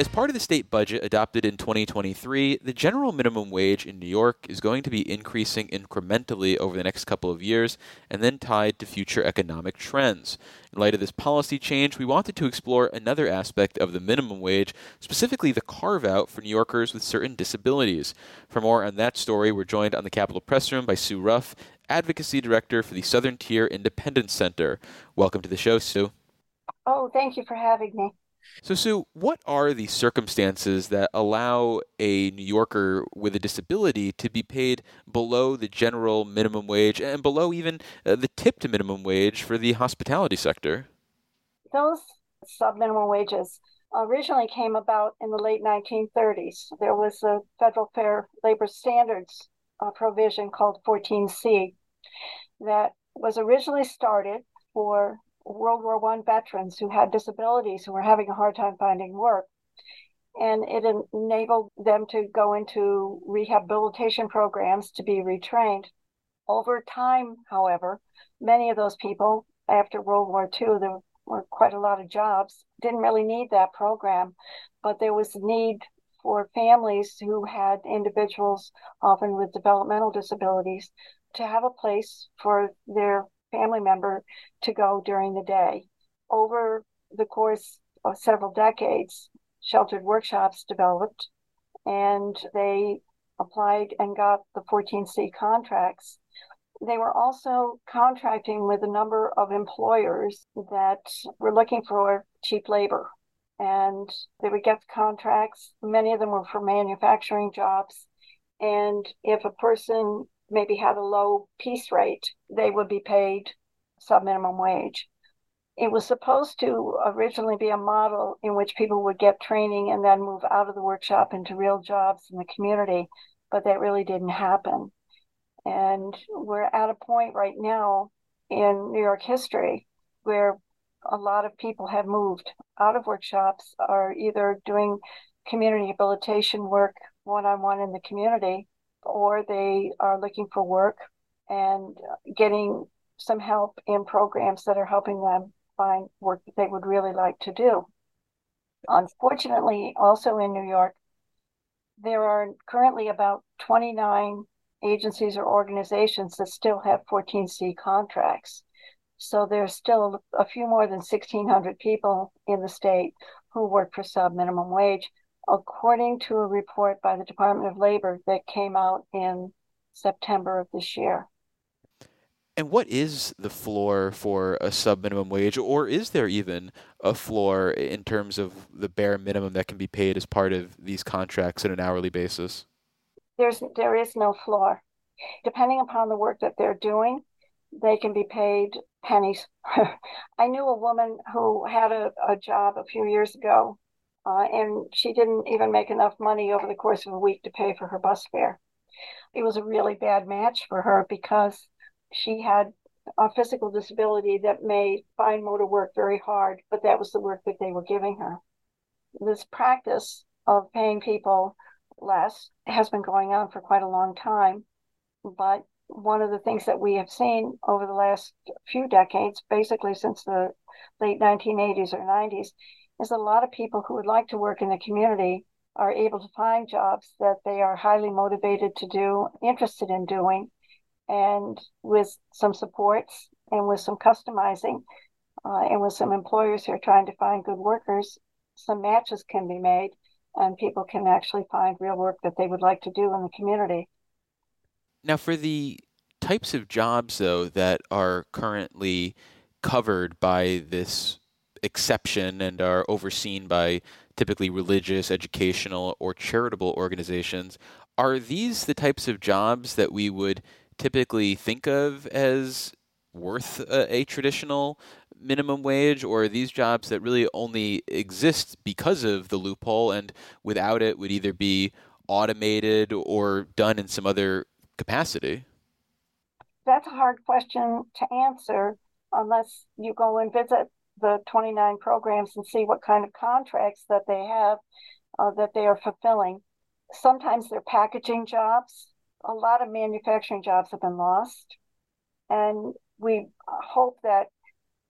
As part of the state budget adopted in 2023, the general minimum wage in New York is going to be increasing incrementally over the next couple of years and then tied to future economic trends. In light of this policy change, we wanted to explore another aspect of the minimum wage, specifically the carve-out for New Yorkers with certain disabilities. For more on that story, we're joined on the Capitol Press Room by Sue Ruff, Advocacy Director for the Southern Tier Independence Center. Welcome to the show, Sue. Oh, thank you for having me. So, Sue, what are the circumstances that allow a New Yorker with a disability to be paid below the general minimum wage and below even the tip to minimum wage for the hospitality sector? Those sub-minimum wages originally came about in the late 1930s. There was a federal Fair Labor Standards provision called 14C that was originally started for World War I veterans who had disabilities who were having a hard time finding work. And it enabled them to go into rehabilitation programs to be retrained. Over time, however, many of those people, after World War II, there were quite a lot of jobs, didn't really need that program, but there was a need for families who had individuals, often with developmental disabilities, to have a place for their family member to go during the day. Over the course of several decades, sheltered workshops developed, and they applied and got the 14C contracts. They were also contracting with a number of employers that were looking for cheap labor, and they would get the contracts. Many of them were for manufacturing jobs, and if a person maybe had a low piece rate, they would be paid sub-minimum wage. It was supposed to originally be a model in which people would get training and then move out of the workshop into real jobs in the community, but that really didn't happen. And we're at a point right now in New York history where a lot of people have moved out of workshops, are either doing community rehabilitation work one-on-one in the community, or they are looking for work and getting some help in programs that are helping them find work that they would really like to do. Unfortunately, also in New York, there are currently about 29 agencies or organizations that still have 14C contracts. So there's still a few more than 1,600 people in the state who work for sub-minimum wage, according to a report by the Department of Labor that came out in September of this year. And what is the floor for a sub-minimum wage, or is there even a floor in terms of the bare minimum that can be paid as part of these contracts on an hourly basis? There is no floor. Depending upon the work that they're doing, they can be paid pennies. I knew a woman who had a job a few years ago, and she didn't even make enough money over the course of a week to pay for her bus fare. It was a really bad match for her because she had a physical disability that made fine motor work very hard, but that was the work that they were giving her. This practice of paying people less has been going on for quite a long time, but one of the things that we have seen over the last few decades, basically since the late 1980s or 90s, is a lot of people who would like to work in the community are able to find jobs that they are highly motivated to do, interested in doing, and with some supports and with some customizing and with some employers who are trying to find good workers, some matches can be made and people can actually find real work that they would like to do in the community. Now, for the types of jobs, though, that are currently covered by this exception and are overseen by typically religious, educational, or charitable organizations, are these the types of jobs that we would typically think of as worth a traditional minimum wage, or are these jobs that really only exist because of the loophole and without it would either be automated or done in some other capacity? That's a hard question to answer unless you go and visit the 29 programs and see what kind of contracts that they have that they are fulfilling. Sometimes they're packaging jobs. A lot of manufacturing jobs have been lost. And we hope that,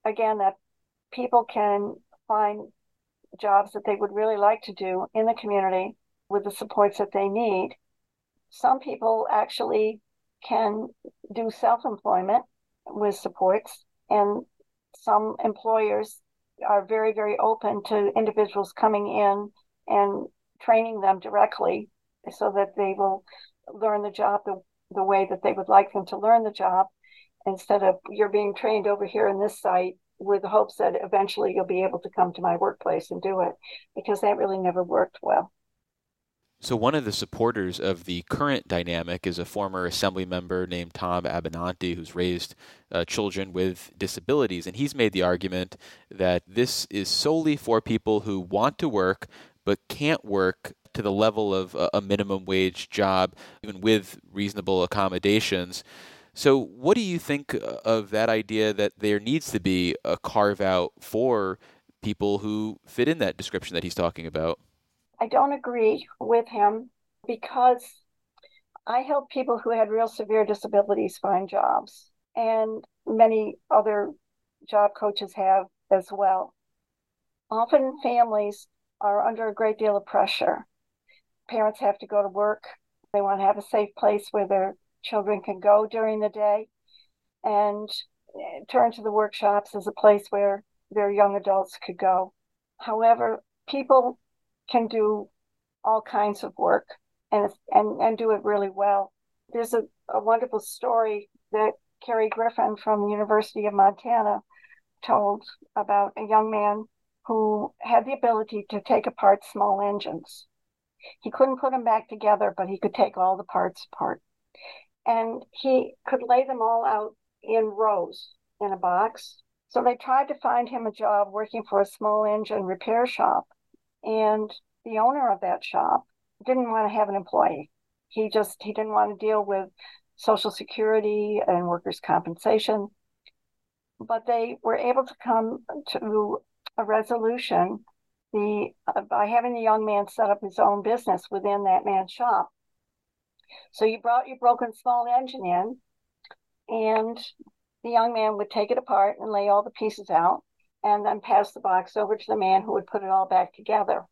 again, that people can find jobs that they would really like to do in the community with the supports that they need. Some people actually can do self-employment with supports, and some employers are very, very open to individuals coming in and training them directly so that they will learn the job the way that they would like them to learn the job, instead of you're being trained over here in this site with hopes that eventually you'll be able to come to my workplace and do it, because that really never worked well. So one of the supporters of the current dynamic is a former assembly member named Tom Abinanti, who's raised children with disabilities. And he's made the argument that this is solely for people who want to work but can't work to the level of a minimum wage job, even with reasonable accommodations. So what do you think of that idea that there needs to be a carve out for people who fit in that description that he's talking about? I don't agree with him, because I help people who had real severe disabilities find jobs, and many other job coaches have as well. Often families are under a great deal of pressure. Parents have to go to work. They want to have a safe place where their children can go during the day, and turn to the workshops as a place where their young adults could go. However, people can do all kinds of work and do it really well. There's a wonderful story that Kerry Griffin from the University of Montana told about a young man who had the ability to take apart small engines. He couldn't put them back together, but he could take all the parts apart. And he could lay them all out in rows in a box. So they tried to find him a job working for a small engine repair shop. And the owner of that shop didn't want to have an employee. He didn't want to deal with Social Security and workers' compensation. But they were able to come to a resolution by having the young man set up his own business within that man's shop. So you brought your broken small engine in, and the young man would take it apart and lay all the pieces out, and then pass the box over to the man who would put it all back together.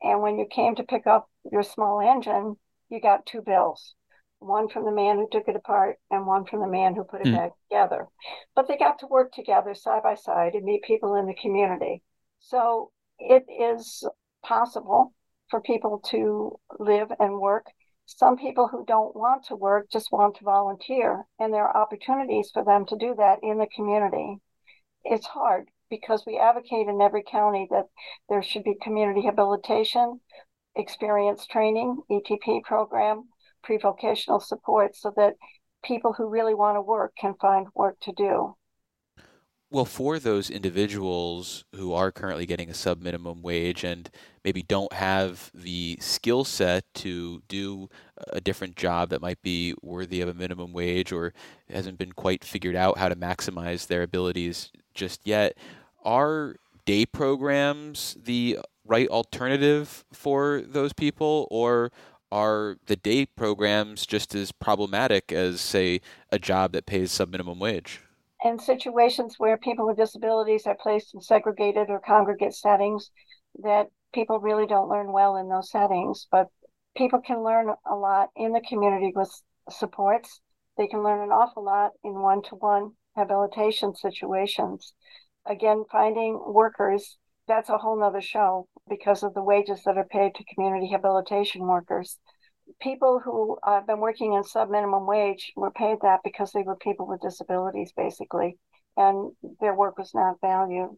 And when you came to pick up your small engine, you got two bills, one from the man who took it apart and one from the man who put it back together. But they got to work together side by side and meet people in the community. So it is possible for people to live and work. Some people who don't want to work just want to volunteer, and there are opportunities for them to do that in the community. It's hard, because we advocate in every county that there should be community habilitation, experience training, ETP program, pre-vocational support, so that people who really want to work can find work to do. Well, for those individuals who are currently getting a subminimum wage and maybe don't have the skill set to do a different job that might be worthy of a minimum wage, or hasn't been quite figured out how to maximize their abilities just yet, are day programs the right alternative for those people, or are the day programs just as problematic as, say, a job that pays subminimum wage? In situations where people with disabilities are placed in segregated or congregate settings, that people really don't learn well in those settings, but people can learn a lot in the community with supports. They can learn an awful lot in one-to-one habilitation situations. Again, finding workers, that's a whole nother show because of the wages that are paid to community habilitation workers. People who have been working in subminimum wage were paid that because they were people with disabilities, basically, and their work was not valued.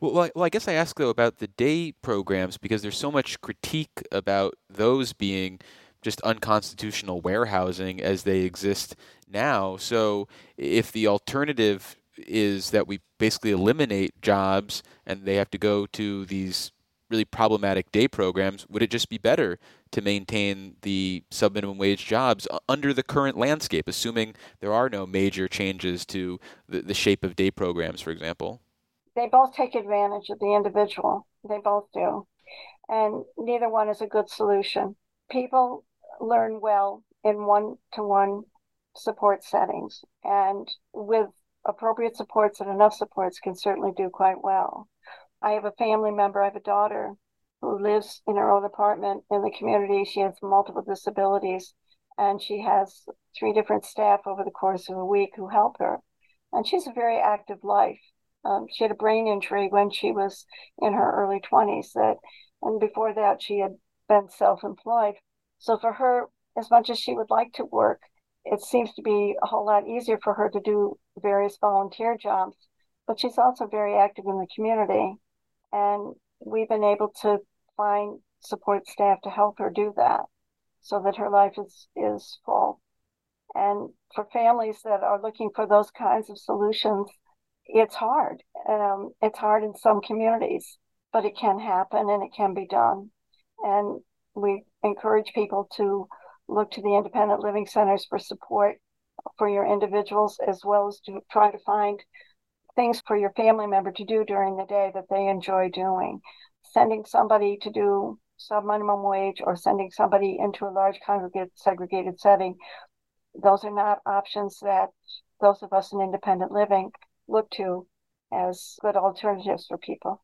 Well, I guess I ask, though, about the day programs, because there's so much critique about those being just unconstitutional warehousing as they exist now. So if the alternative is that we basically eliminate jobs and they have to go to these really problematic day programs, would it just be better to maintain the subminimum wage jobs under the current landscape, assuming there are no major changes to the shape of day programs, for example? They both take advantage of the individual. They both do. And neither one is a good solution. People learn well in one-to-one support settings, and with appropriate supports and enough supports can certainly do quite well. I have a family member, I have a daughter who lives in her own apartment in the community. She has multiple disabilities, and she has 3 different staff over the course of a week who help her. And she's a very active life. She had a brain injury when she was in her early 20s, and before that she had been self-employed. So for her, as much as she would like to work, it seems to be a whole lot easier for her to do various volunteer jobs, but she's also very active in the community. And we've been able to find support staff to help her do that so that her life is full. And for families that are looking for those kinds of solutions, it's hard. It's hard in some communities, but it can happen and it can be done. And we encourage people to look to the independent living centers for support for your individuals, as well as to try to find things for your family member to do during the day that they enjoy doing. Sending somebody to do sub-minimum wage or sending somebody into a large segregated setting, those are not options that those of us in independent living look to as good alternatives for people.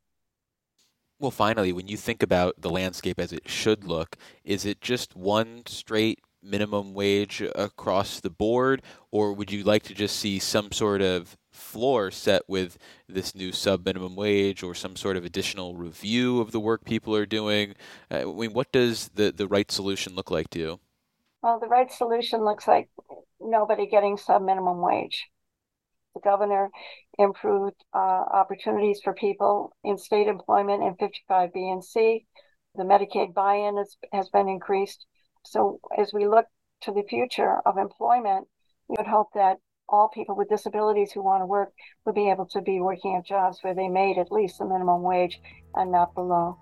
Well, finally, when you think about the landscape as it should look, is it just one straight minimum wage across the board, or would you like to just see some sort of floor set with this new sub-minimum wage or some sort of additional review of the work people are doing? I mean, what does the right solution look like to you? Well, the right solution looks like nobody getting sub-minimum wage. The governor improved opportunities for people in state employment in 55B and C. The Medicaid buy-in has been increased. So as we look to the future of employment, we would hope that all people with disabilities who want to work would be able to be working at jobs where they made at least the minimum wage and not below.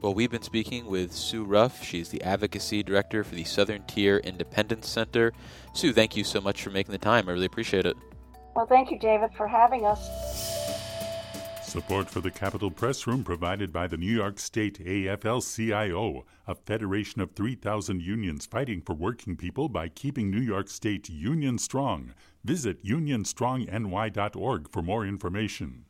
Well, we've been speaking with Sue Ruff. She's the Advocacy Director for the Southern Tier Independence Center. Sue, thank you so much for making the time. I really appreciate it. Well, thank you, David, for having us. Support for the Capitol Press Room provided by the New York State AFL-CIO, a federation of 3,000 unions fighting for working people by keeping New York State union strong. Visit unionstrongny.org for more information.